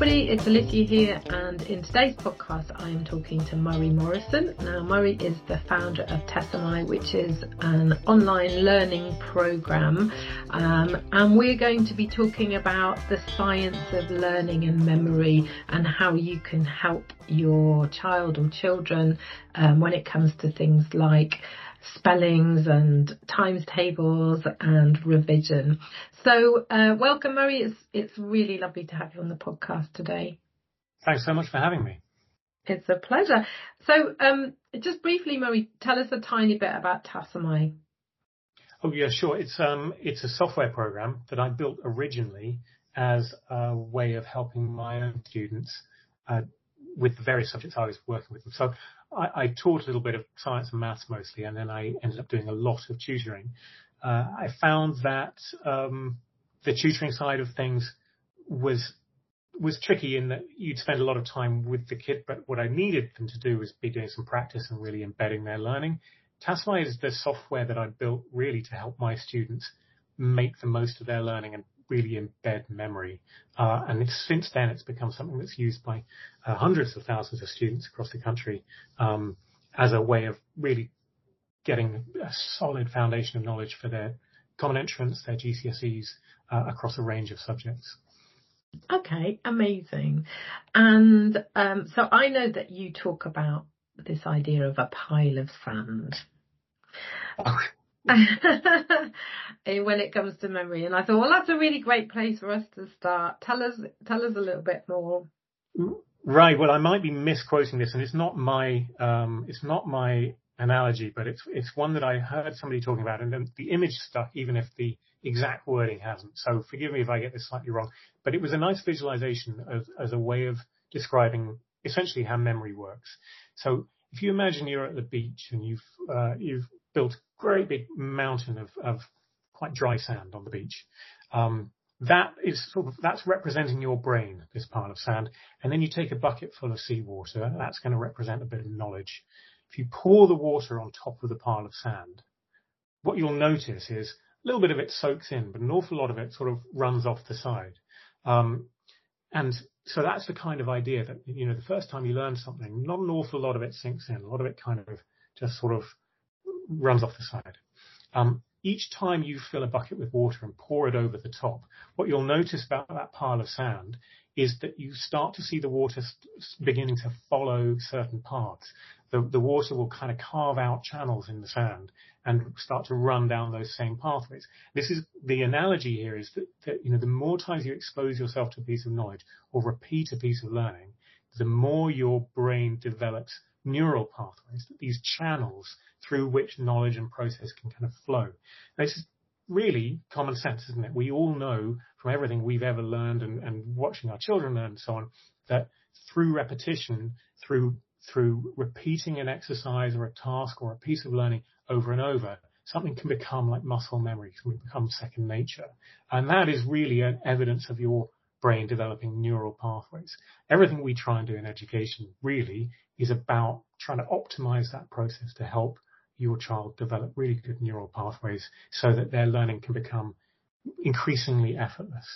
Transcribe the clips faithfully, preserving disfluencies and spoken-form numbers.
everybody, it's Alicia here, and in today's podcast I am talking to Murray Morrison. Now Murray is the founder of Tassomai, which is an online learning program, um, and we're going to be talking about the science of learning and memory and how you can help your child or children um, when it comes to things like spellings and times tables and revision. So uh, welcome, Murray. It's, it's really lovely to have you on the podcast today. Thanks so much for having me. It's a pleasure. So um, just briefly, Murray, tell us a tiny bit about Tassomai. Oh, yeah, sure. It's, um, it's a software program that I built originally as a way of helping my own students uh, with the various subjects I was working with them. So I, I taught a little bit of science and maths mostly, and then I ended up doing a lot of tutoring. Uh, I found that um, the tutoring side of things was was tricky in that you'd spend a lot of time with the kid, but what I needed them to do was be doing some practice and really embedding their learning. Tassomai is the software that I built really to help my students make the most of their learning and really embed memory. Uh, and it's, since then, it's become something that's used by uh, hundreds of thousands of students across the country um, as a way of really getting a solid foundation of knowledge for their common entrance, their G C S Es, uh, across a range of subjects. Okay, amazing. And um, so I know that you talk about this idea of a pile of sand. Oh. When it comes to memory, and I thought, well, that's a really great place for us to start. Tell us, tell us a little bit more. Right. Well, I might be misquoting this, and it's not my, um, it's not my analogy, but it's it's one that I heard somebody talking about, and then the image stuck, even if the exact wording hasn't. So forgive me if I get this slightly wrong, but it was a nice visualization of, as a way of describing essentially how memory works. So if you imagine you're at the beach and you've uh, you've built a great big mountain of, of quite dry sand on the beach. Um, that is sort of, that's representing your brain, this pile of sand. And then you take a bucket full of seawater. That's going to represent a bit of knowledge. If you pour the water on top of the pile of sand, what you'll notice is a little bit of it soaks in, but an awful lot of it sort of runs off the side. Um, and so that's the kind of idea that, you know, the first time you learn something, not an awful lot of it sinks in. A lot of it kind of just sort of runs off the side. Um, each time you fill a bucket with water and pour it over the top, what you'll notice about that pile of sand is that you start to see the water st- beginning to follow certain paths. The, the water will kind of carve out channels in the sand and start to run down those same pathways. This is the analogy here, is that, that you know, the more times you expose yourself to a piece of knowledge or repeat a piece of learning, the more your brain develops neural pathways, that these channels through which knowledge and process can kind of flow. Now, this is really common sense, isn't it? We all know from everything we've ever learned and, and watching our children learn and so on, that through repetition, through through repeating an exercise or a task or a piece of learning over and over, something can become like muscle memory, can become second nature. And that is really an evidence of your brain developing neural pathways. Everything we try and do in education really is about trying to optimize that process to help your child develop really good neural pathways so that their learning can become increasingly effortless.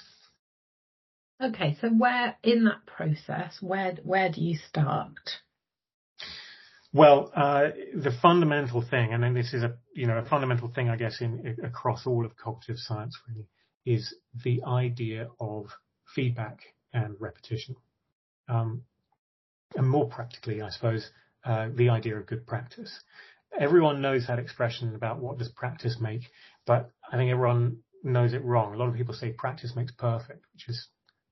Okay, so where in that process, where where do you start? Well, uh, the fundamental thing, and then this is a you know a fundamental thing, I guess, in across all of cognitive science really, is the idea of feedback and repetition. Um, and more practically, I suppose, uh, the idea of good practice. Everyone knows that expression about what does practice make, but I think everyone knows it wrong. A lot of people say practice makes perfect, which is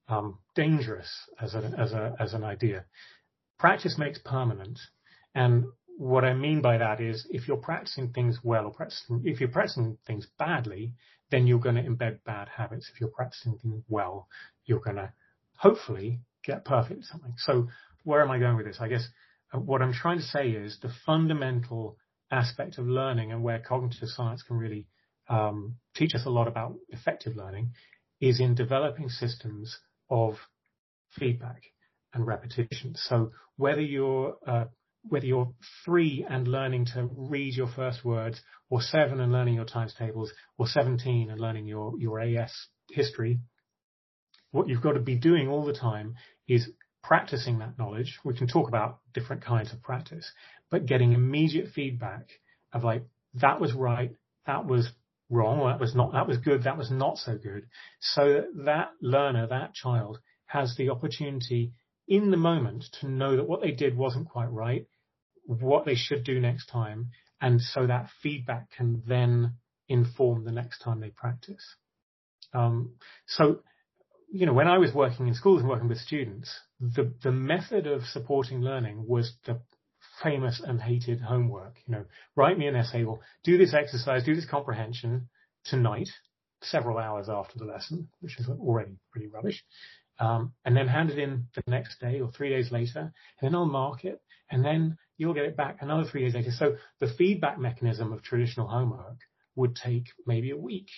um, dangerous as a, as a, as an idea. Practice makes permanent. And what I mean by that is if you're practicing things well or practicing, if you're practicing things badly, then you're going to embed bad habits. If you're practicing things well, you're going to hopefully get perfect at something. So where am I going with this? I guess what I'm trying to say is the fundamental aspect of learning and where cognitive science can really um, teach us a lot about effective learning is in developing systems of feedback and repetition. So whether you're uh, whether you're three and learning to read your first words, or seven and learning your times tables, or seventeen and learning your, your A S history, what you've got to be doing all the time is practicing that knowledge. We can talk about different kinds of practice, but getting immediate feedback of like, that was right, that was wrong, or that was not, that was good, that was not so good. So that, that learner, that child has the opportunity in the moment to know that what they did wasn't quite right, what they should do next time. And so that feedback can then inform the next time they practice. Um, so, you know, when I was working in schools and working with students, the, the method of supporting learning was the famous and hated homework. You know, write me an essay, or do this exercise, do this comprehension tonight, several hours after the lesson, which is already pretty rubbish. Um, and then hand it in the next day or three days later, and then I'll mark it, and then you'll get it back another three days later. So the feedback mechanism of traditional homework would take maybe a week.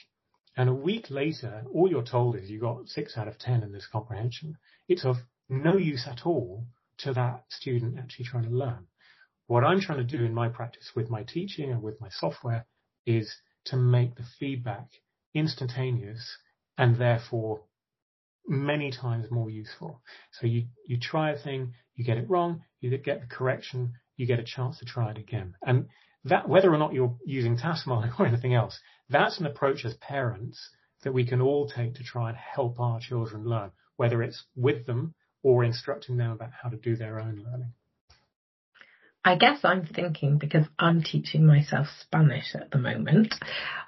And a week later, all you're told is you got six out of ten in this comprehension. It's of no use at all to that student actually trying to learn. What I'm trying to do in my practice with my teaching and with my software is to make the feedback instantaneous and therefore many times more useful. So you, you try a thing, you get it wrong, you get the correction, you get a chance to try it again. And that, whether or not you're using Tassomai or anything else, that's an approach as parents that we can all take to try and help our children learn, whether it's with them or instructing them about how to do their own learning. I guess I'm thinking, because I'm teaching myself Spanish at the moment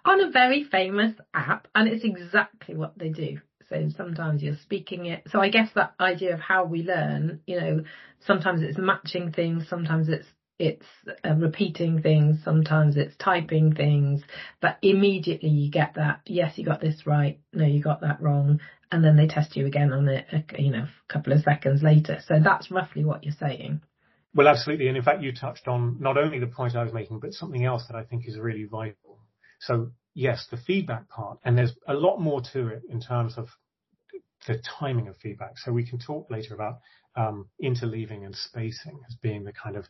on a very famous app, and it's exactly what they do. So sometimes you're speaking it. So I guess that idea of how we learn, you know, sometimes it's matching things, sometimes it's It's uh, repeating things, sometimes it's typing things, but immediately you get that, yes, you got this right, no, you got that wrong, and then they test you again on it, a, you know, a couple of seconds later. So that's roughly what you're saying. Well, absolutely. And in fact, you touched on not only the point I was making, but something else that I think is really vital. So yes, the feedback part, and there's a lot more to it in terms of the timing of feedback. So we can talk later about um, interleaving and spacing as being the kind of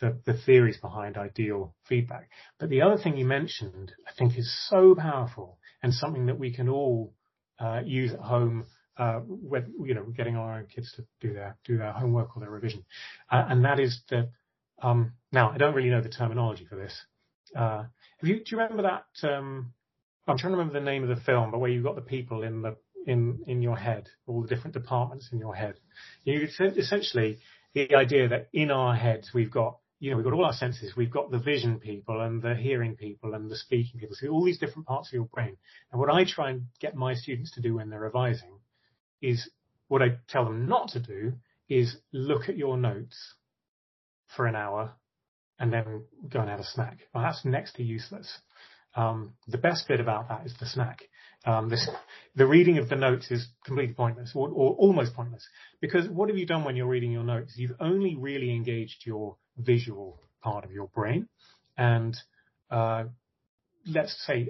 The, the theories behind ideal feedback. But the other thing you mentioned, I think, is so powerful and something that we can all uh, use at home uh, when, you know, getting our own kids to do their do their homework or their revision. Uh, and that is the, um, now, I don't really know the terminology for this. Uh, have you, do you remember that, um, I'm trying to remember the name of the film, but where you've got the people in the in in your head, all the different departments in your head. You essentially, the idea that in our heads we've got, you know, we've got all our senses. We've got the vision people and the hearing people and the speaking people. So all these different parts of your brain. And what I try and get my students to do when they're revising is what I tell them not to do is look at your notes for an hour and then go and have a snack. Well, that's next to useless. Um, the best bit about that is the snack. Um, this, the reading of the notes is completely pointless or, or almost pointless, because what have you done when you're reading your notes? You've only really engaged your visual part of your brain. And uh, let's say,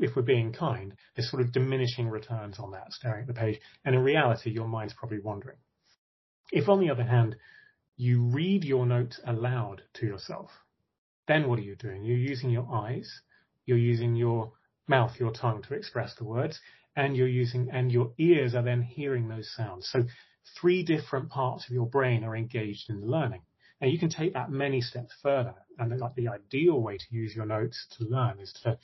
if we're being kind, there's sort of diminishing returns on that, staring at the page. And in reality, your mind's probably wandering. If, on the other hand, you read your notes aloud to yourself, then what are you doing? You're using your eyes. You're using your mouth, your tongue to express the words, and you're using, and your ears are then hearing those sounds. So three different parts of your brain are engaged in learning. And you can take that many steps further. And like the ideal way to use your notes to learn is to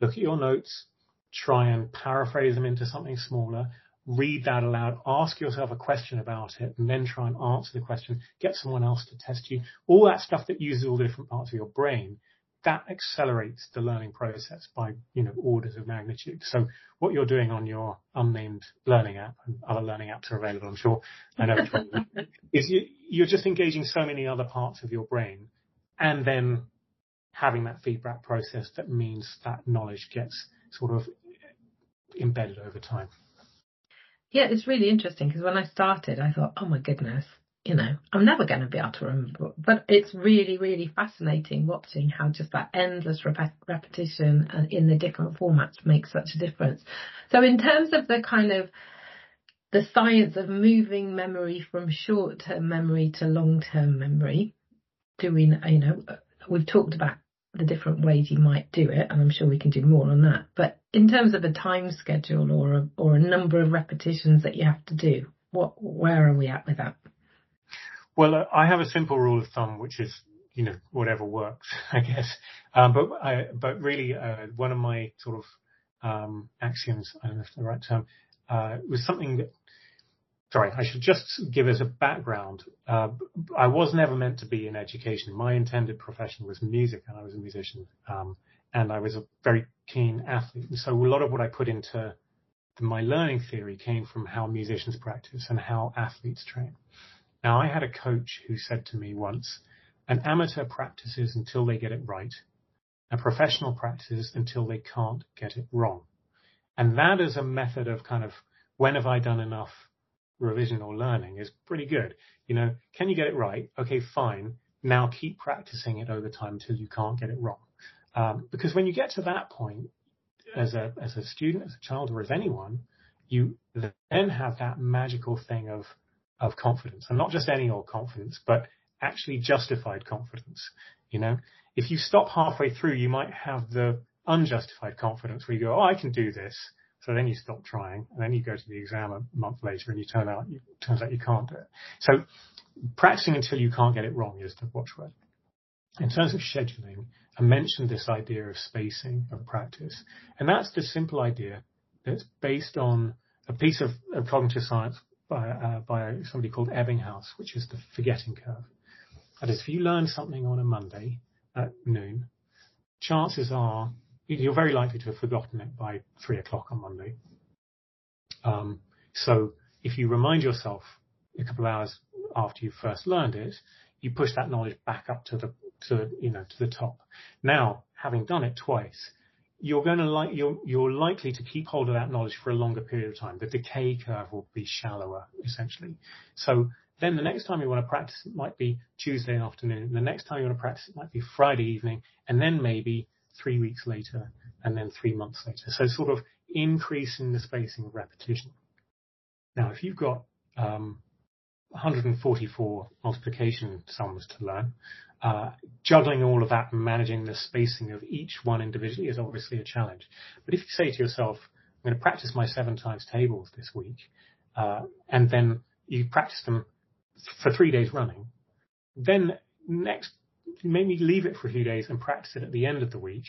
look at your notes, try and paraphrase them into something smaller, read that aloud, ask yourself a question about it, and then try and answer the question, get someone else to test you. All that stuff that uses all the different parts of your brain, that accelerates the learning process by, you know, orders of magnitude. So what you're doing on your unnamed learning app, and other learning apps are available, I'm sure, I know which one, is you, you're just engaging so many other parts of your brain and then having that feedback process that means that knowledge gets sort of embedded over time. Yeah, it's really interesting, because when I started, I thought, oh, my goodness, you know, I'm never going to be able to remember, but it's really, really fascinating watching how just that endless rep- repetition and in the different formats makes such a difference. So in terms of the kind of the science of moving memory from short-term memory to long-term memory, do we, you know, we've talked about the different ways you might do it, and I'm sure we can do more on that. But in terms of a time schedule or a, or a number of repetitions that you have to do, what where are we at with that? Well, I have a simple rule of thumb, which is, you know, whatever works, I guess. Um, but I, but really, uh, one of my sort of um, axioms, I don't know if it's the right term, uh, was something that. Sorry, I should just give us a background. Uh, I was never meant to be in education. My intended profession was music, and I was a musician, um, and I was a very keen athlete. And so a lot of what I put into my learning theory came from how musicians practice and how athletes train. Now, I had a coach who said to me once, an amateur practices until they get it right. A professional practices until they can't get it wrong. And that is a method of kind of, when have I done enough revision or learning is pretty good. You know, can you get it right? Okay, fine. Now keep practicing it over time until you can't get it wrong. Um, because when you get to that point, as a as a student, as a child, or as anyone, you then have that magical thing of of confidence, and not just any old confidence, but actually justified confidence. You know, if you stop halfway through, you might have the unjustified confidence where you go, "Oh, I can do this." So then you stop trying, and then you go to the exam a month later, and you turn out, it turns out you can't do it. So practicing until you can't get it wrong is the watchword. In terms of scheduling, I mentioned this idea of spacing of practice, and that's the simple idea that's based on a piece of, of cognitive science by, uh, by somebody called Ebbinghaus, which is the forgetting curve. That is, if you learn something on a Monday at noon, chances are you're very likely to have forgotten it by three o'clock on Monday. Um, so if you remind yourself a couple of hours after you first learned it, you push that knowledge back up to the, to, you know, to the top. Now, having done it twice, you're going to like, you're, you're likely to keep hold of that knowledge for a longer period of time. The decay curve will be shallower, essentially. So then the next time you want to practice, it might be Tuesday afternoon. The next time you want to practice, it might be Friday evening, and then maybe three weeks later, and then three months later. So sort of increasing the spacing of repetition. Now, if you've got um, one hundred forty-four multiplication sums to learn, uh, juggling all of that and managing the spacing of each one individually is obviously a challenge. But if you say to yourself, I'm going to practice my seven times tables this week, uh, and then you practice them for three days running, then next maybe leave it for a few days and practice it at the end of the week.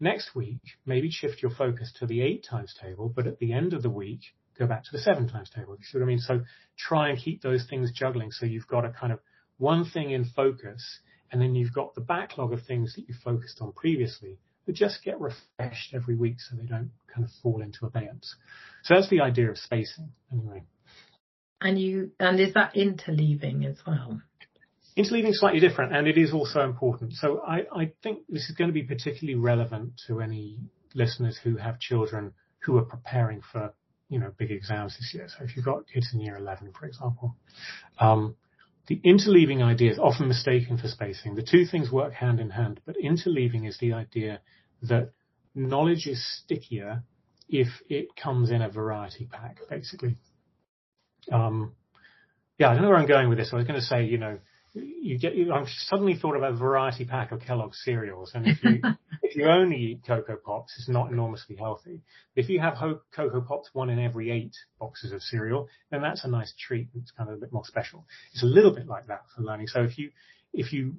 Next week, maybe shift your focus to the eight times table, but at the end of the week, go back to the seven times table. You see what I mean? So try and keep those things juggling. So you've got a kind of one thing in focus, and then you've got the backlog of things that you focused on previously, but just get refreshed every week so they don't kind of fall into abeyance. So that's the idea of spacing, anyway. And you, and is that interleaving as well? Interleaving is slightly different, and it is also important. So I, I think this is going to be particularly relevant to any listeners who have children who are preparing for, you know, big exams this year. So if you've got kids in year eleven, for example, um, the interleaving idea is often mistaken for spacing. The two things work hand in hand, but interleaving is the idea that knowledge is stickier if it comes in a variety pack, basically. Um, yeah, I don't know where I'm going with this. I was going to say, you know, You get. You, I've suddenly thought of a variety pack of Kellogg's cereals, and if you if you only eat Cocoa Pops, it's not enormously healthy. If you have ho- Cocoa Pops one in every eight boxes of cereal, then that's a nice treat. It's kind of a bit more special. It's a little bit like that for learning. So if you if you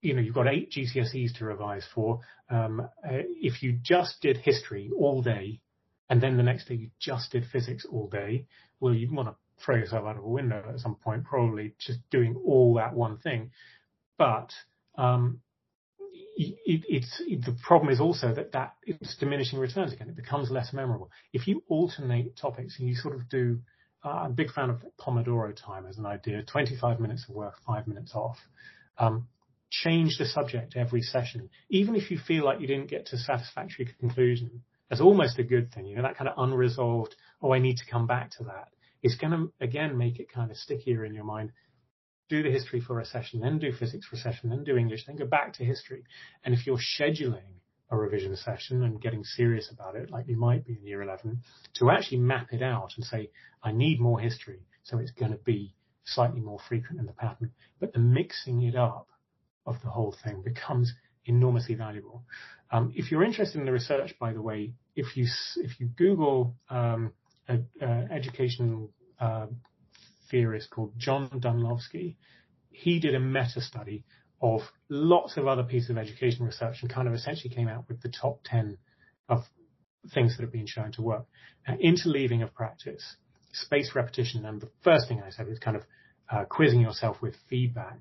you know you've got eight G C S Es to revise for, um, uh, if you just did history all day, and then the next day you just did physics all day, well, you want to throw yourself out of a window at some point, probably just doing all that one thing. But um, it, it's it, the problem is also that, that it's diminishing returns again. It becomes less memorable. If you alternate topics and you sort of do, uh, I'm a big fan of Pomodoro time as an idea, twenty-five minutes of work, five minutes off. Um, change the subject every session. Even if you feel like you didn't get to a satisfactory conclusion, that's almost a good thing. You know, that kind of unresolved, oh, I need to come back to that. It's going to, again, make it kind of stickier in your mind. Do the history for a session, then do physics for a session, then do English, then go back to history. And if you're scheduling a revision session and getting serious about it, like you might be in year eleven, to actually map it out and say, I need more history, so it's going to be slightly more frequent in the pattern. But the mixing it up of the whole thing becomes enormously valuable. Um, if you're interested in the research, by the way, if you if you Google um, an educational uh, theorist called John Dunlosky, he did a meta study of lots of other pieces of education research and kind of essentially came out with the top ten of things that have been shown to work. Now, interleaving of practice, spaced repetition, and the first thing I said was kind of uh, quizzing yourself with feedback,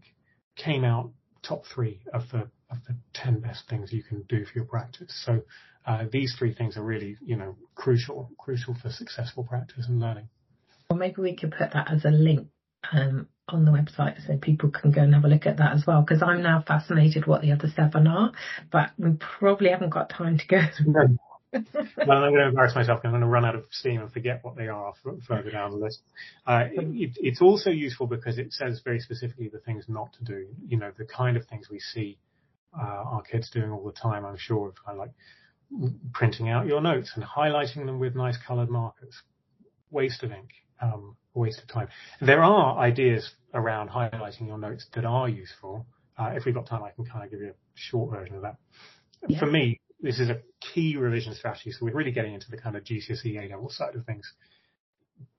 came out top three of the of the ten best things you can do for your practice. So uh, these three things are really, you know, crucial crucial for successful practice and learning. Well, maybe we could put that as a link um, on the website so people can go and have a look at that as well, because I'm now fascinated what the other seven are, but we probably haven't got time to go through. No. Well, I'm going to embarrass myself because I'm going to run out of steam and forget what they are further down the list. Uh, it, it's also useful because it says very specifically the things not to do, you know, the kind of things we see uh, our kids doing all the time, I'm sure, kind of like printing out your notes and highlighting them with nice coloured markers. Waste of ink, um, waste of time. There are ideas around highlighting your notes that are useful. Uh, if we've got time, I can kind of give you a short version of that. Yeah. For me, this is a key revision strategy, so we're really getting into the kind of G C S E A-level side of things.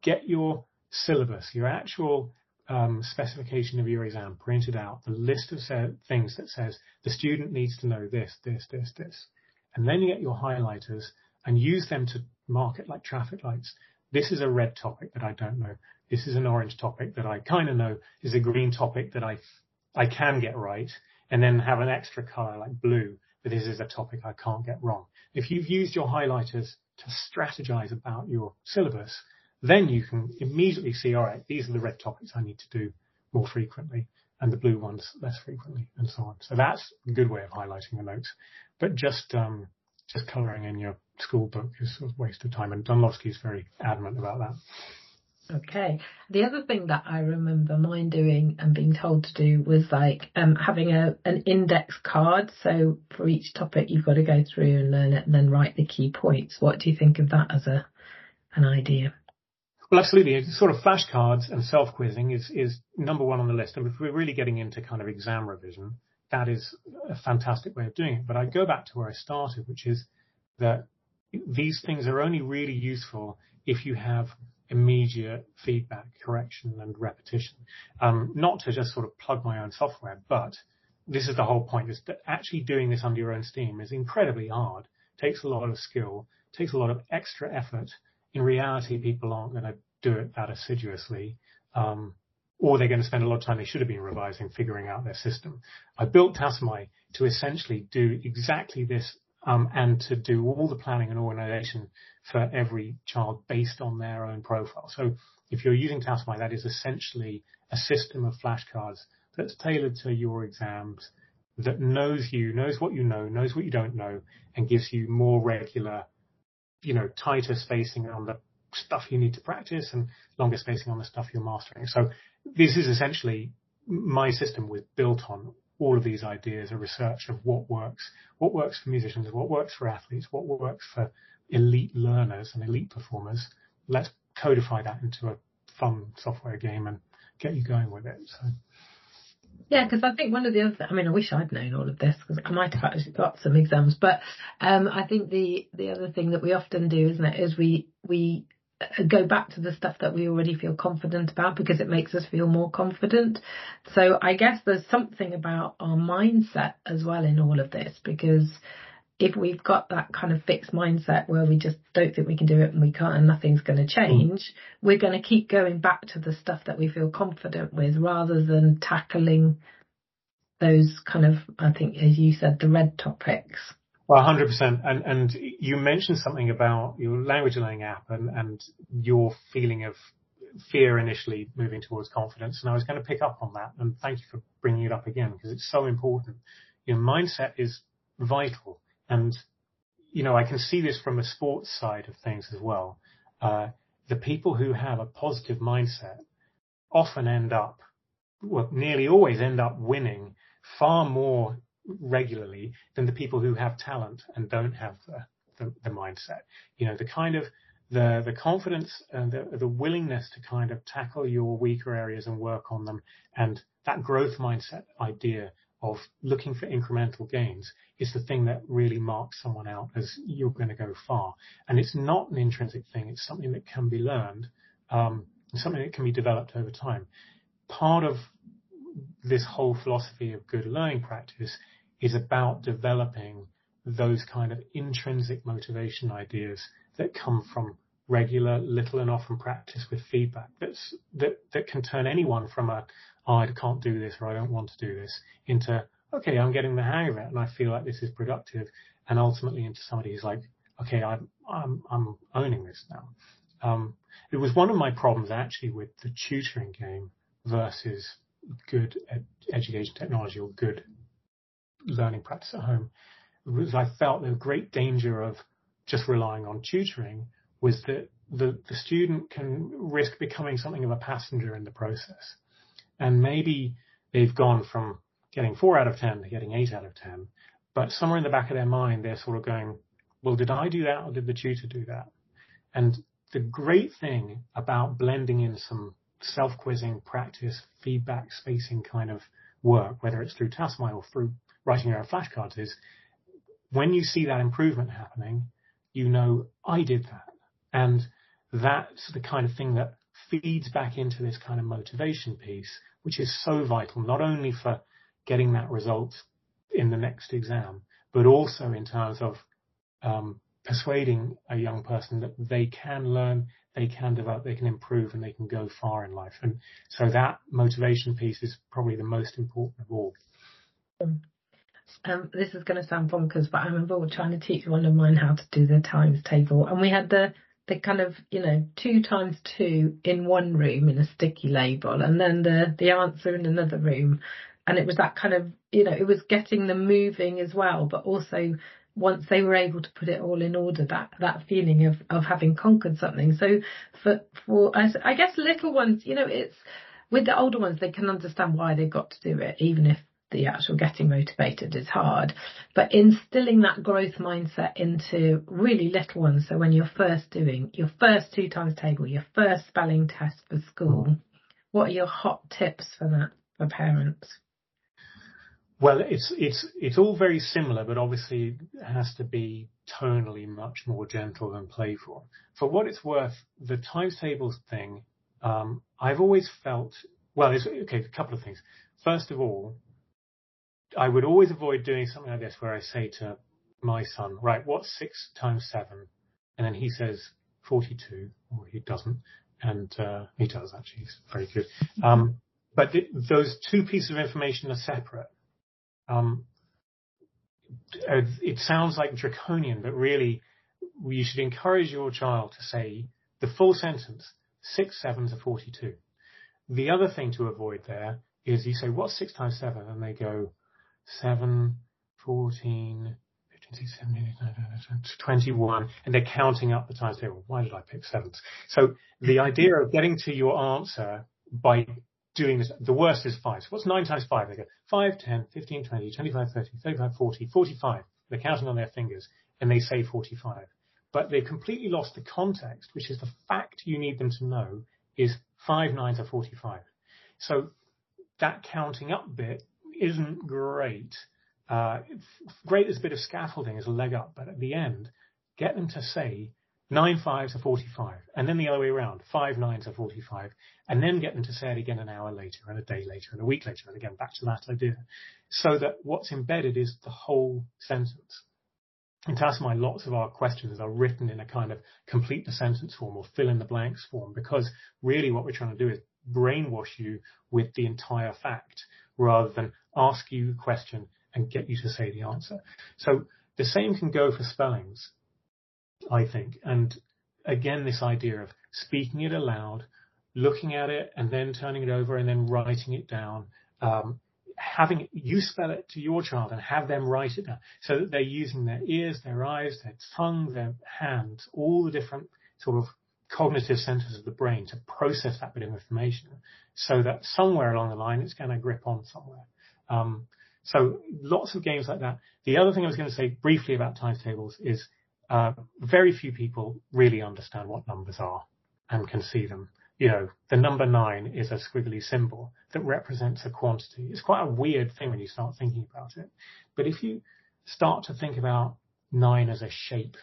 Get your syllabus, your actual um, specification of your exam printed out, the list of se- things that says the student needs to know this, this, this, this. And then you get your highlighters and use them to mark it like traffic lights. This is a red topic that I don't know. This is an orange topic that I kind of know. This is a green topic that I, I can get right, and then have an extra color like blue. But this is a topic I can't get wrong. If you've used your highlighters to strategize about your syllabus, then you can immediately see, all right, these are the red topics I need to do more frequently and the blue ones less frequently and so on. So that's a good way of highlighting the notes. But just um, just coloring in your school book is a waste of time. And Dunlosky is very adamant about that. Okay. The other thing that I remember mine doing and being told to do was like um, having a an index card. So for each topic, you've got to go through and learn it and then write the key points. What do you think of that as a an idea? Well, absolutely. It's sort of flashcards and self-quizzing is, is number one on the list. And if we're really getting into kind of exam revision, that is a fantastic way of doing it. But I go back to where I started, which is that these things are only really useful if you have immediate feedback, correction, and repetition. Um, not to just sort of plug my own software, but this is the whole point, is that actually doing this under your own steam is incredibly hard, takes a lot of skill, takes a lot of extra effort. In reality, people aren't going to do it that assiduously, um, or they're going to spend a lot of time they should have been revising, figuring out their system. I built Tassomai to essentially do exactly this, Um, and to do all the planning and organisation for every child based on their own profile. So if you're using Tassomai, that is essentially a system of flashcards that's tailored to your exams, that knows you, knows what you know, knows what you don't know, and gives you more regular, you know, tighter spacing on the stuff you need to practice and longer spacing on the stuff you're mastering. So this is essentially my system was built on all of these ideas are research of what works, what works for musicians, what works for athletes, what works for elite learners and elite performers. Let's codify that into a fun software game and get you going with it. So. Yeah, because I think one of the other, I mean, I wish I'd known all of this because I might have actually got some exams, but um, I think the, the other thing that we often do, isn't it, is we, we, go back to the stuff that we already feel confident about because it makes us feel more confident. So I guess there's something about our mindset as well in all of this, because if we've got that kind of fixed mindset where we just don't think we can do it and we can't and nothing's going to change, mm. we're going to keep going back to the stuff that we feel confident with rather than tackling those kind of, I think, as you said, the red topics. Well, one hundred percent. And, and you mentioned something about your language learning app and, and your feeling of fear initially moving towards confidence. And I was going to pick up on that. And thank you for bringing it up again, because it's so important. Your mindset is vital. And, you know, I can see this from a sports side of things as well. Uh, the people who have a positive mindset often end up, well, nearly always end up winning far more regularly than the people who have talent and don't have the, the, the mindset. You know, the kind of the, the confidence and the, the willingness to kind of tackle your weaker areas and work on them, and that growth mindset idea of looking for incremental gains is the thing that really marks someone out as you're going to go far. And it's not an intrinsic thing. It's something that can be learned, um, something that can be developed over time. Part of this whole philosophy of good learning practice is about developing those kind of intrinsic motivation ideas that come from regular, little and often practice with feedback that's, that, that can turn anyone from a, oh, I can't do this or I don't want to do this, into, okay, I'm getting the hang of it and I feel like this is productive, and ultimately into somebody who's like, okay, I'm, I'm, I'm owning this now. Um, it was one of my problems actually with the tutoring game versus good ed- education technology or good learning practice at home. Was I felt the great danger of just relying on tutoring was that the, the student can risk becoming something of a passenger in the process. And maybe they've gone from getting four out of ten to getting eight out of ten, but somewhere in the back of their mind, they're sort of going, well, did I do that or did the tutor do that? And the great thing about blending in some self-quizzing practice, feedback, spacing kind of work, whether it's through Tassomai or through writing your own flashcards, is when you see that improvement happening, you know, I did that. And that's the kind of thing that feeds back into this kind of motivation piece, which is so vital, not only for getting that result in the next exam, but also in terms of um, persuading a young person that they can learn, they can develop, they can improve, and they can go far in life. And so that motivation piece is probably the most important of all. Um, um, this is going to sound bonkers, but I remember trying to teach one of mine how to do the times table, and we had the the kind of, you know, two times two in one room in a sticky label, and then the, the answer in another room. And it was that kind of, you know, it was getting them moving as well, but also once they were able to put it all in order, that, that feeling of, of having conquered something. So for, for, I guess little ones, you know, it's with the older ones, they can understand why they've got to do it, even if the actual getting motivated is hard. But instilling that growth mindset into really little ones. So when you're first doing your first two times table, your first spelling test for school, what are your hot tips for that for parents? Well, it's it's it's all very similar, but obviously it has to be tonally much more gentle and playful. For what it's worth, the times tables thing, um, I've always felt, well, it's, okay, a couple of things. First of all, I would always avoid doing something like this where I say to my son, right, what's six times seven? And then he says forty-two, or he doesn't. And uh, he does, actually. He's very good. Um, but th- those two pieces of information are separate. Um, it sounds like draconian, but really you should encourage your child to say the full sentence, six sevens are forty-two. The other thing to avoid there is you say, what's six times seven? And they go, seven, fourteen, fifteen, sixteen, seventeen, eighteen, nineteen, twenty-one, and they're counting up the times table. Why did I pick sevens? So the idea of getting to your answer by doing this, the worst is five. So what's nine times five? They go five, ten, fifteen, twenty, twenty-five, thirty, thirty-five, forty, forty-five. They're counting on their fingers, and they say forty-five. But they've completely lost the context, which is the fact you need them to know is five nines are forty-five. So that counting up bit isn't great. Uh, great as a bit of scaffolding, as a leg up, but at the end, get them to say nine fives are forty-five, and then the other way around, five nines are forty-five, and then get them to say it again an hour later, and a day later, and a week later, and again back to that idea, so that what's embedded is the whole sentence. In Tassomai, lots of our questions are written in a kind of complete the sentence form or fill in the blanks form, because really what we're trying to do is brainwash you with the entire fact, rather than ask you a question and get you to say the answer. So the same can go for spellings, I think. And again, this idea of speaking it aloud, looking at it and then turning it over and then writing it down, um, having you spell it to your child and have them write it down so that they're using their ears, their eyes, their tongue, their hands, all the different sort of cognitive centers of the brain to process that bit of information, so that somewhere along the line it's going to grip on somewhere. Um, so lots of games like that. The other thing I was going to say briefly about times tables is uh, very few people really understand what numbers are and can see them. you know, the number nine is a squiggly symbol that represents a quantity. It's quite a weird thing when you start thinking about it. But if you start to think about nine as a shape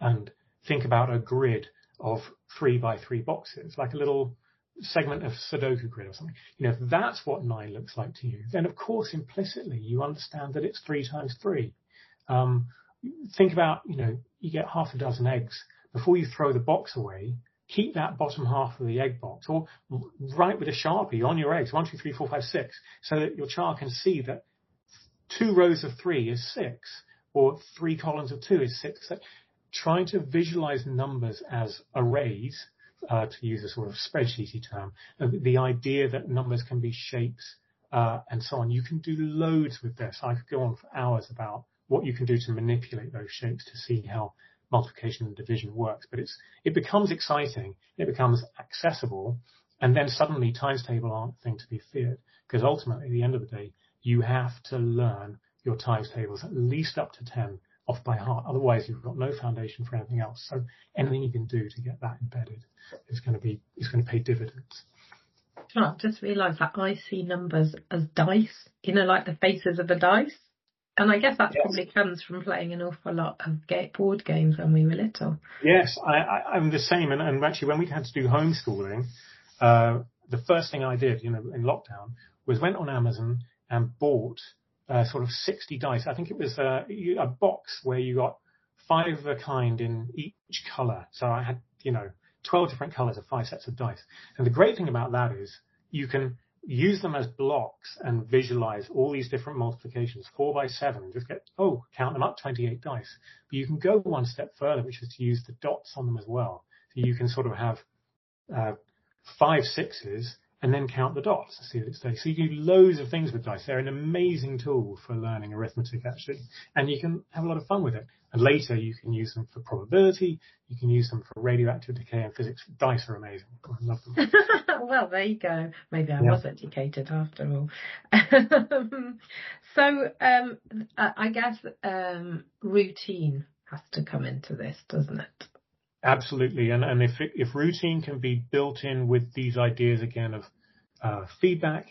and think about a grid of three by three boxes, like a little segment of Sudoku grid or something, you know, if that's what nine looks like to you, then of course implicitly you understand that it's three times three. Um, think about, you know, you get half a dozen eggs. Before you throw the box away, keep that bottom half of the egg box, or write with a Sharpie on your eggs, one, two, three, four, five, six, so that your child can see that two rows of three is six, or three columns of two is six. So trying to visualize numbers as arrays, uh, to use a sort of spreadsheety term, the idea that numbers can be shapes, uh, and so on. You can do loads with this. I could go on for hours about what you can do to manipulate those shapes to see how multiplication and division works, but it's it becomes exciting, it becomes accessible, and then suddenly times table aren't a thing to be feared, because ultimately at the end of the day you have to learn your times tables at least up to ten off by heart, otherwise you've got no foundation for anything else. So anything you can do to get that embedded is going to be is going to pay dividends. John, I've just realised that I see numbers as dice, you know, like the faces of a dice. And I guess that yes. probably comes from playing an awful lot of board games when we were little. Yes, I, I, I'm the same. And, and actually, when we had to do homeschooling, uh, the first thing I did, you know, in lockdown, was went on Amazon and bought uh, sort of sixty dice. I think it was uh, a box where you got five of a kind in each colour. So I had, you know, twelve different colours of five sets of dice. And the great thing about that is you can use them as blocks and visualize all these different multiplications, four by seven, just get, oh, count them up, twenty-eight dice. But you can go one step further, which is to use the dots on them as well. So you can sort of have uh, five sixes and then count the dots to see what it's like. So you can do loads of things with dice. They're an amazing tool for learning arithmetic, actually. And you can have a lot of fun with it. And later you can use them for probability. You can use them for radioactive decay and physics. Dice are amazing. I love them. Well, there you go. Maybe I yeah. was educated after all. So um, I guess um, routine has to come into this, doesn't it? Absolutely. And, and if, it, if routine can be built in with these ideas again of uh, feedback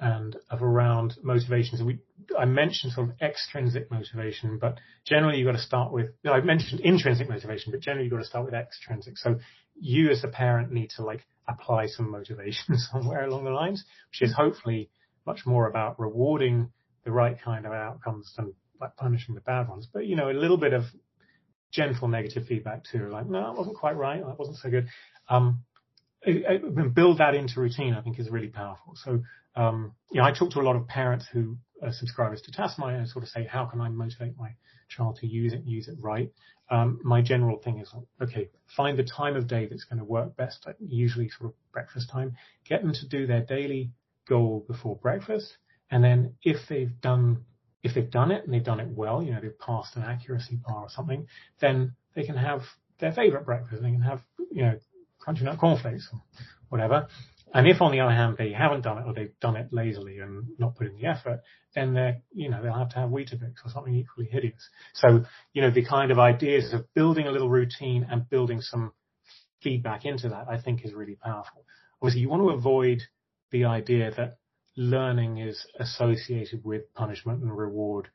and of around motivations, so we, I mentioned sort of extrinsic motivation, but generally you've got to start with, no, I mentioned intrinsic motivation, but generally you've got to start with extrinsic. So you as a parent need to like apply some motivation somewhere along the lines, which is hopefully much more about rewarding the right kind of outcomes than like punishing the bad ones. But, you know, a little bit of gentle negative feedback too, like, no, that wasn't quite right, that wasn't so good. Um, it, it, build that into routine, I think, is really powerful. So, um, you know, I talk to a lot of parents who are subscribers to Tassomai and sort of say, how can I motivate my child to use it, use it right? Um, my general thing is, okay, find the time of day that's going to work best, usually sort of breakfast time. Get them to do their daily goal before breakfast. And then if they've done If they've done it and they've done it well, you know, they've passed an accuracy bar or something, then they can have their favourite breakfast. They can have, you know, crunchy nut cornflakes or whatever. And if, on the other hand, they haven't done it or they've done it lazily and not put in the effort, then they're, you know, they'll have to have Weetabix or something equally hideous. So, you know, the kind of ideas of building a little routine and building some feedback into that, I think, is really powerful. Obviously, you want to avoid the idea that learning is associated with punishment and reward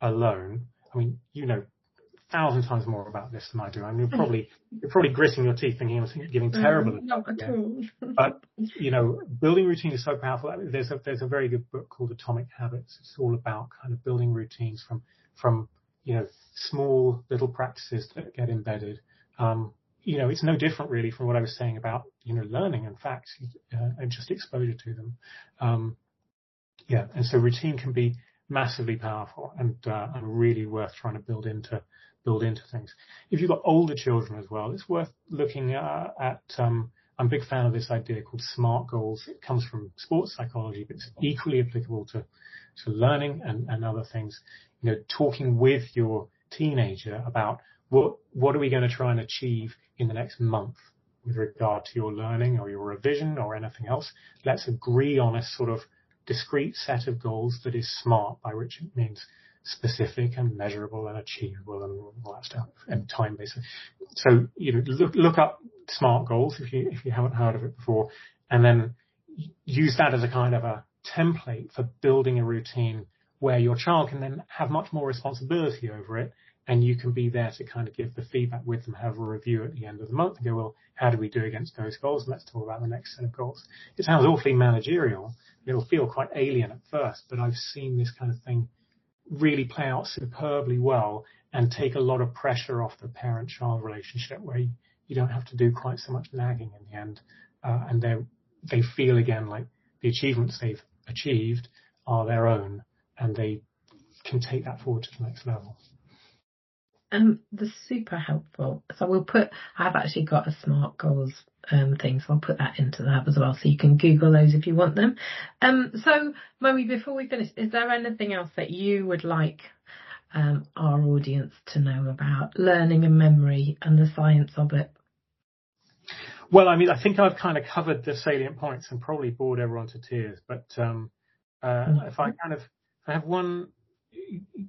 alone. I mean, you know, a thousand times more about this than I do. I mean, you're probably, you're probably gritting your teeth thinking I'm giving terrible um, not at all. But, you know, building routine is so powerful. I mean, there's a, there's a very good book called Atomic Habits. It's all about kind of building routines from, from, you know, small little practices that get embedded. Um, you know, it's no different really from what I was saying about, you know, learning and facts uh, and just exposure to them. Um, yeah. And so routine can be massively powerful and, uh, and really worth trying to build into, build into things. If you've got older children as well, it's worth looking uh, at, um, I'm a big fan of this idea called SMART Goals. It comes from sports psychology, but it's equally applicable to, to learning and, and other things, you know, talking with your teenager about What, what are we going to try and achieve in the next month with regard to your learning or your revision or anything else? Let's agree on a sort of discrete set of goals that is SMART, by which it means specific and measurable and achievable and all that stuff, and time-based. So, you know, look, look up SMART Goals, if you if you haven't heard of it before, and then use that as a kind of a template for building a routine where your child can then have much more responsibility over it, and you can be there to kind of give the feedback with them, have a review at the end of the month and go, well, how do we do against those goals? And let's talk about the next set of goals. It sounds awfully managerial. It'll feel quite alien at first, but I've seen this kind of thing really play out superbly well and take a lot of pressure off the parent-child relationship, where you, you don't have to do quite so much nagging in the end. Uh, and they they feel again like the achievements they've achieved are their own, and they can take that forward to the next level. Um, that's super helpful. So we'll put, I've actually got a SMART Goals um, thing, so I'll put that into the hub as well, so you can Google those if you want them. Um, so, Murray, before we finish, is there anything else that you would like um, our audience to know about learning and memory and the science of it? Well, I mean, I think I've kind of covered the salient points and probably bored everyone to tears, but um, uh, mm-hmm. if I kind of, if I have one,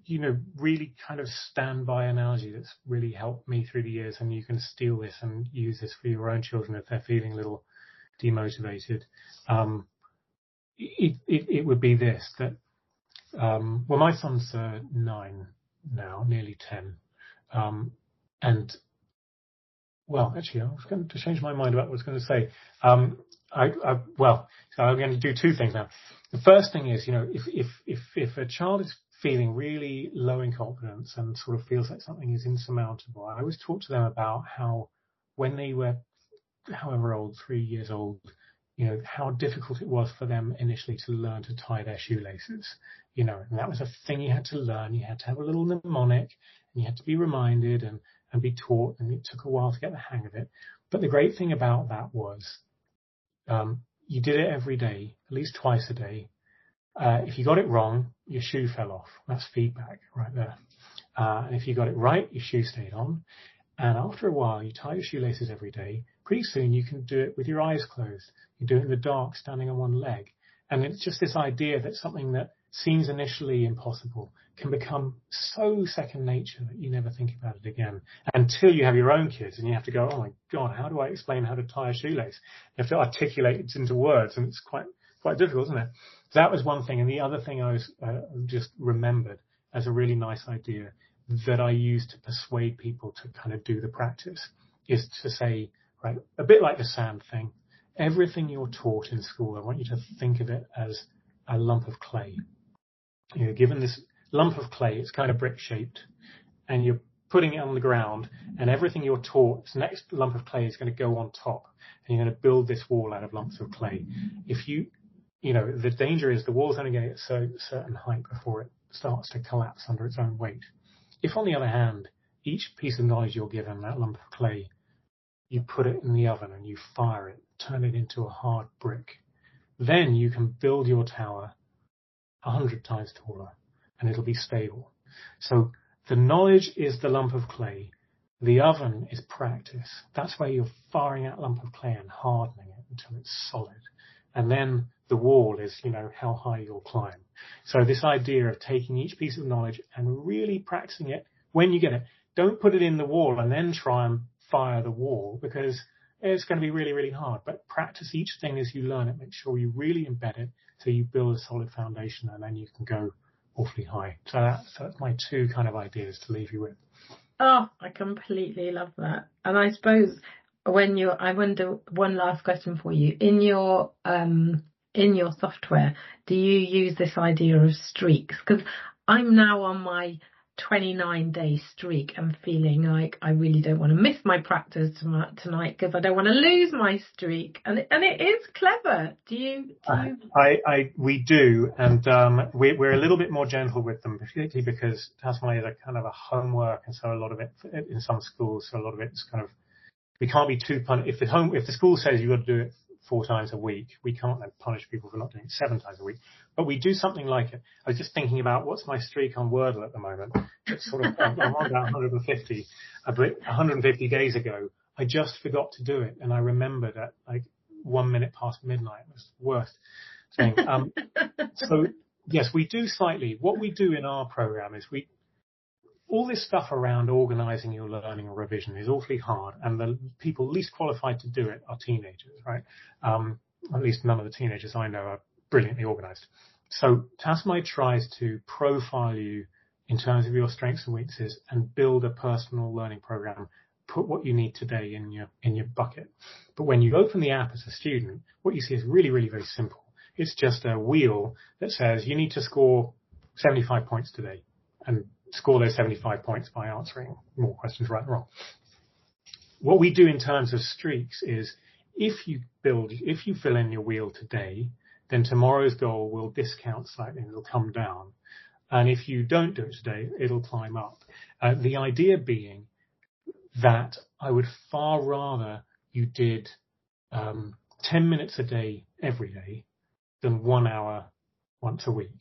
you know, really kind of standby analogy that's really helped me through the years, and you can steal this and use this for your own children if they're feeling a little demotivated. Um, it, it, it would be this, that, um, well, my son's uh, nine now, nearly ten. Um, and, well, actually, I was going to change my mind about what I was going to say. Um, I, I, well, so I'm going to do two things now. The first thing is, you know, if, if, if, if a child is feeling really low in confidence and sort of feels like something is insurmountable, I always talk to them about how, when they were however old, three years old, you know, how difficult it was for them initially to learn to tie their shoelaces, you know, and that was a thing you had to learn. You had to have a little mnemonic and you had to be reminded and, and be taught, and it took a while to get the hang of it. But the great thing about that was, um, you did it every day, at least twice a day. Uh, if you got it wrong, your shoe fell off. That's feedback right there. Uh, and if you got it right, your shoe stayed on. And after a while, you tie your shoelaces every day. Pretty soon you can do it with your eyes closed. You do it in the dark, standing on one leg. And it's just this idea that something that seems initially impossible can become so second nature that you never think about it again, until you have your own kids and you have to go, oh my God, how do I explain how to tie a shoelace? You have to articulate it into words, and it's quite, quite difficult, isn't it? That was one thing. And the other thing I was uh, just remembered as a really nice idea that I use to persuade people to kind of do the practice is to say, right, a bit like the sand thing, everything you're taught in school, I want you to think of it as a lump of clay. You know, given this lump of clay, it's kind of brick shaped, and you're putting it on the ground, and everything you're taught, this next lump of clay is going to go on top, and you're going to build this wall out of lumps of clay. If you You know, the danger is the wall's only going to get a certain height before it starts to collapse under its own weight. If, on the other hand, each piece of knowledge you're given, that lump of clay, you put it in the oven and you fire it, turn it into a hard brick, then you can build your tower a hundred times taller and it'll be stable. So the knowledge is the lump of clay. The oven is practice. That's where you're firing that lump of clay and hardening it until it's solid. And then the wall is, you know, how high you'll climb. So this idea of taking each piece of knowledge and really practicing it when you get it. Don't put it in the wall and then try and fire the wall, because it's going to be really, really hard. But practice each thing as you learn it. Make sure you really embed it so you build a solid foundation, and then you can go awfully high. So that's, that's my two kind of ideas to leave you with. Oh, I completely love that. And I suppose when you're, I wonder, one last question for you. In your, um, in your software, do you use this idea of streaks? Because I'm now on my twenty-nine day streak and feeling like I really don't want to miss my practice tonight because I don't want to lose my streak. And it, and it is clever. Do you? Do you... I, I, we do, and um, we, we're a little bit more gentle with them, particularly because Tassomai is a kind of a homework, and so a lot of it in some schools, so a lot of it's kind of, we can't be too pun. If the home, if the school says you've got to do it four times a week, we can't then punish people for not doing it seven times a week. But we do something like it. I was just thinking about what's my streak on Wordle at the moment. It's sort of, I'm on about one hundred fifty. But one hundred fifty days ago, I just forgot to do it. And I remembered at like one minute past midnight. It was the worst thing. Um, so, yes, we do slightly. What we do in our program is we all this stuff around organizing your learning or revision is awfully hard, and the people least qualified to do it are teenagers, right? Um, at least none of the teenagers I know are brilliantly organized. So Tassomai tries to profile you in terms of your strengths and weaknesses and build a personal learning program. Put what you need today in your in your bucket. But when you open the app as a student, what you see is really, really very simple. It's just a wheel that says you need to score seventy-five points today and score those seventy-five points by answering more questions right and wrong. What we do in terms of streaks is if you build, if you fill in your wheel today, then tomorrow's goal will discount slightly and it'll come down. And if you don't do it today, it'll climb up. Uh, the idea being that I would far rather you did um, ten minutes a day every day than one hour once a week.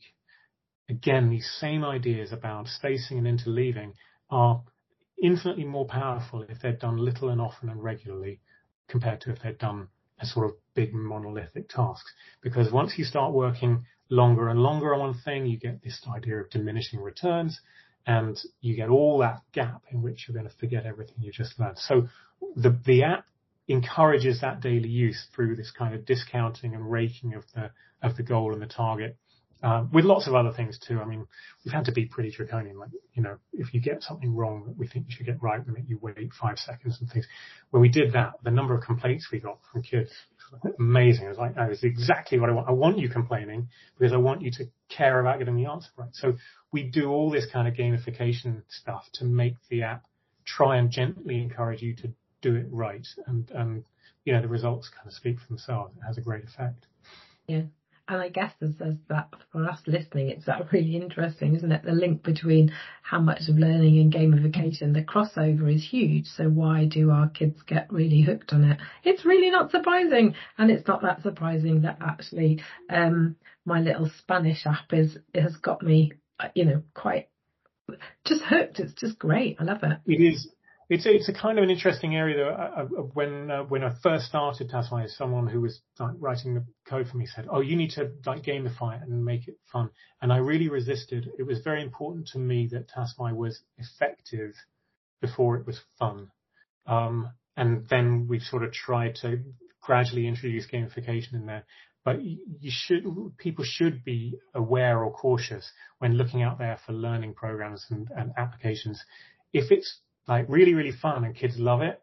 Again, these same ideas about spacing and interleaving are infinitely more powerful if they're done little and often and regularly compared to if they're done as sort of big monolithic tasks. Because once you start working longer and longer on one thing, you get this idea of diminishing returns. And you get all that gap in which you're going to forget everything you just learned. So the the app encourages that daily use through this kind of discounting and raking of the of the goal and the target, um, with lots of other things too. I mean, we've had to be pretty draconian. Like, you know, if you get something wrong that we think you should get right, we make you wait five seconds and things. When we did that, the number of complaints we got from kids was amazing. It was like, that is exactly what I want. I want you complaining because I want you to care about getting the answer right. So we do all this kind of gamification stuff to make the app try and gently encourage you to do it right. And, um, you know, the results kind of speak for themselves. It has a great effect. Yeah. And I guess as, as that for us listening, it's that really interesting, isn't it? The link between how much of learning and gamification, the crossover is huge. So why do our kids get really hooked on it? It's really not surprising. And it's not that surprising that actually um, my little Spanish app is has got me, you know, quite just hooked. It's just great. I love it. It is. It's it's a kind of an interesting area though. I, I, when uh, when I first started Tassomai, someone who was like, writing the code for me said, "Oh, you need to like gamify it and make it fun." And I really resisted. It was very important to me that Tassomai was effective before it was fun. Um, and then we've sort of tried to gradually introduce gamification in there. But you should, people should be aware or cautious when looking out there for learning programs and, and applications. If it's like really, really fun and kids love it,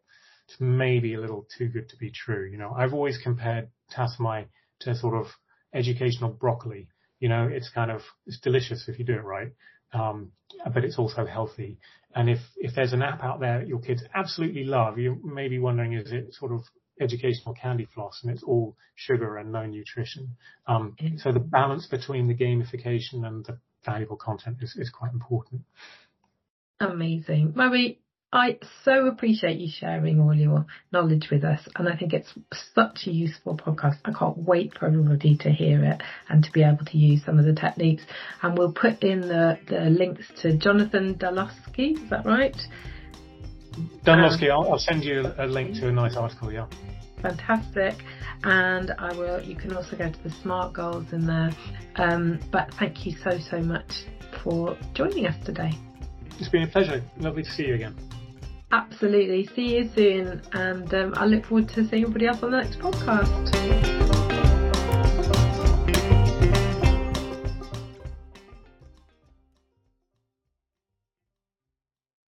it's maybe a little too good to be true. You know, I've always compared Tassomai to sort of educational broccoli. You know, it's kind of, it's delicious if you do it right. Um, but it's also healthy. And if, if there's an app out there that your kids absolutely love, you may be wondering, is it sort of educational candy floss and it's all sugar and no nutrition? Um, so the balance between the gamification and the valuable content is, is quite important. Amazing. Murray, I so appreciate you sharing all your knowledge with us, and I think it's such a useful podcast. I can't wait for everybody to hear it and to be able to use some of the techniques. And we'll put in the, the links to Jonathan Dunlosky, is that right? Dunlosky, um, I'll, I'll send you a link to a nice article, yeah. Fantastic. And I will. You can also go to the SMART Goals in there. Um, but thank you so, so much for joining us today. It's been a pleasure. Lovely to see you again. Absolutely. See you soon. And um, I look forward to seeing everybody else on the next podcast.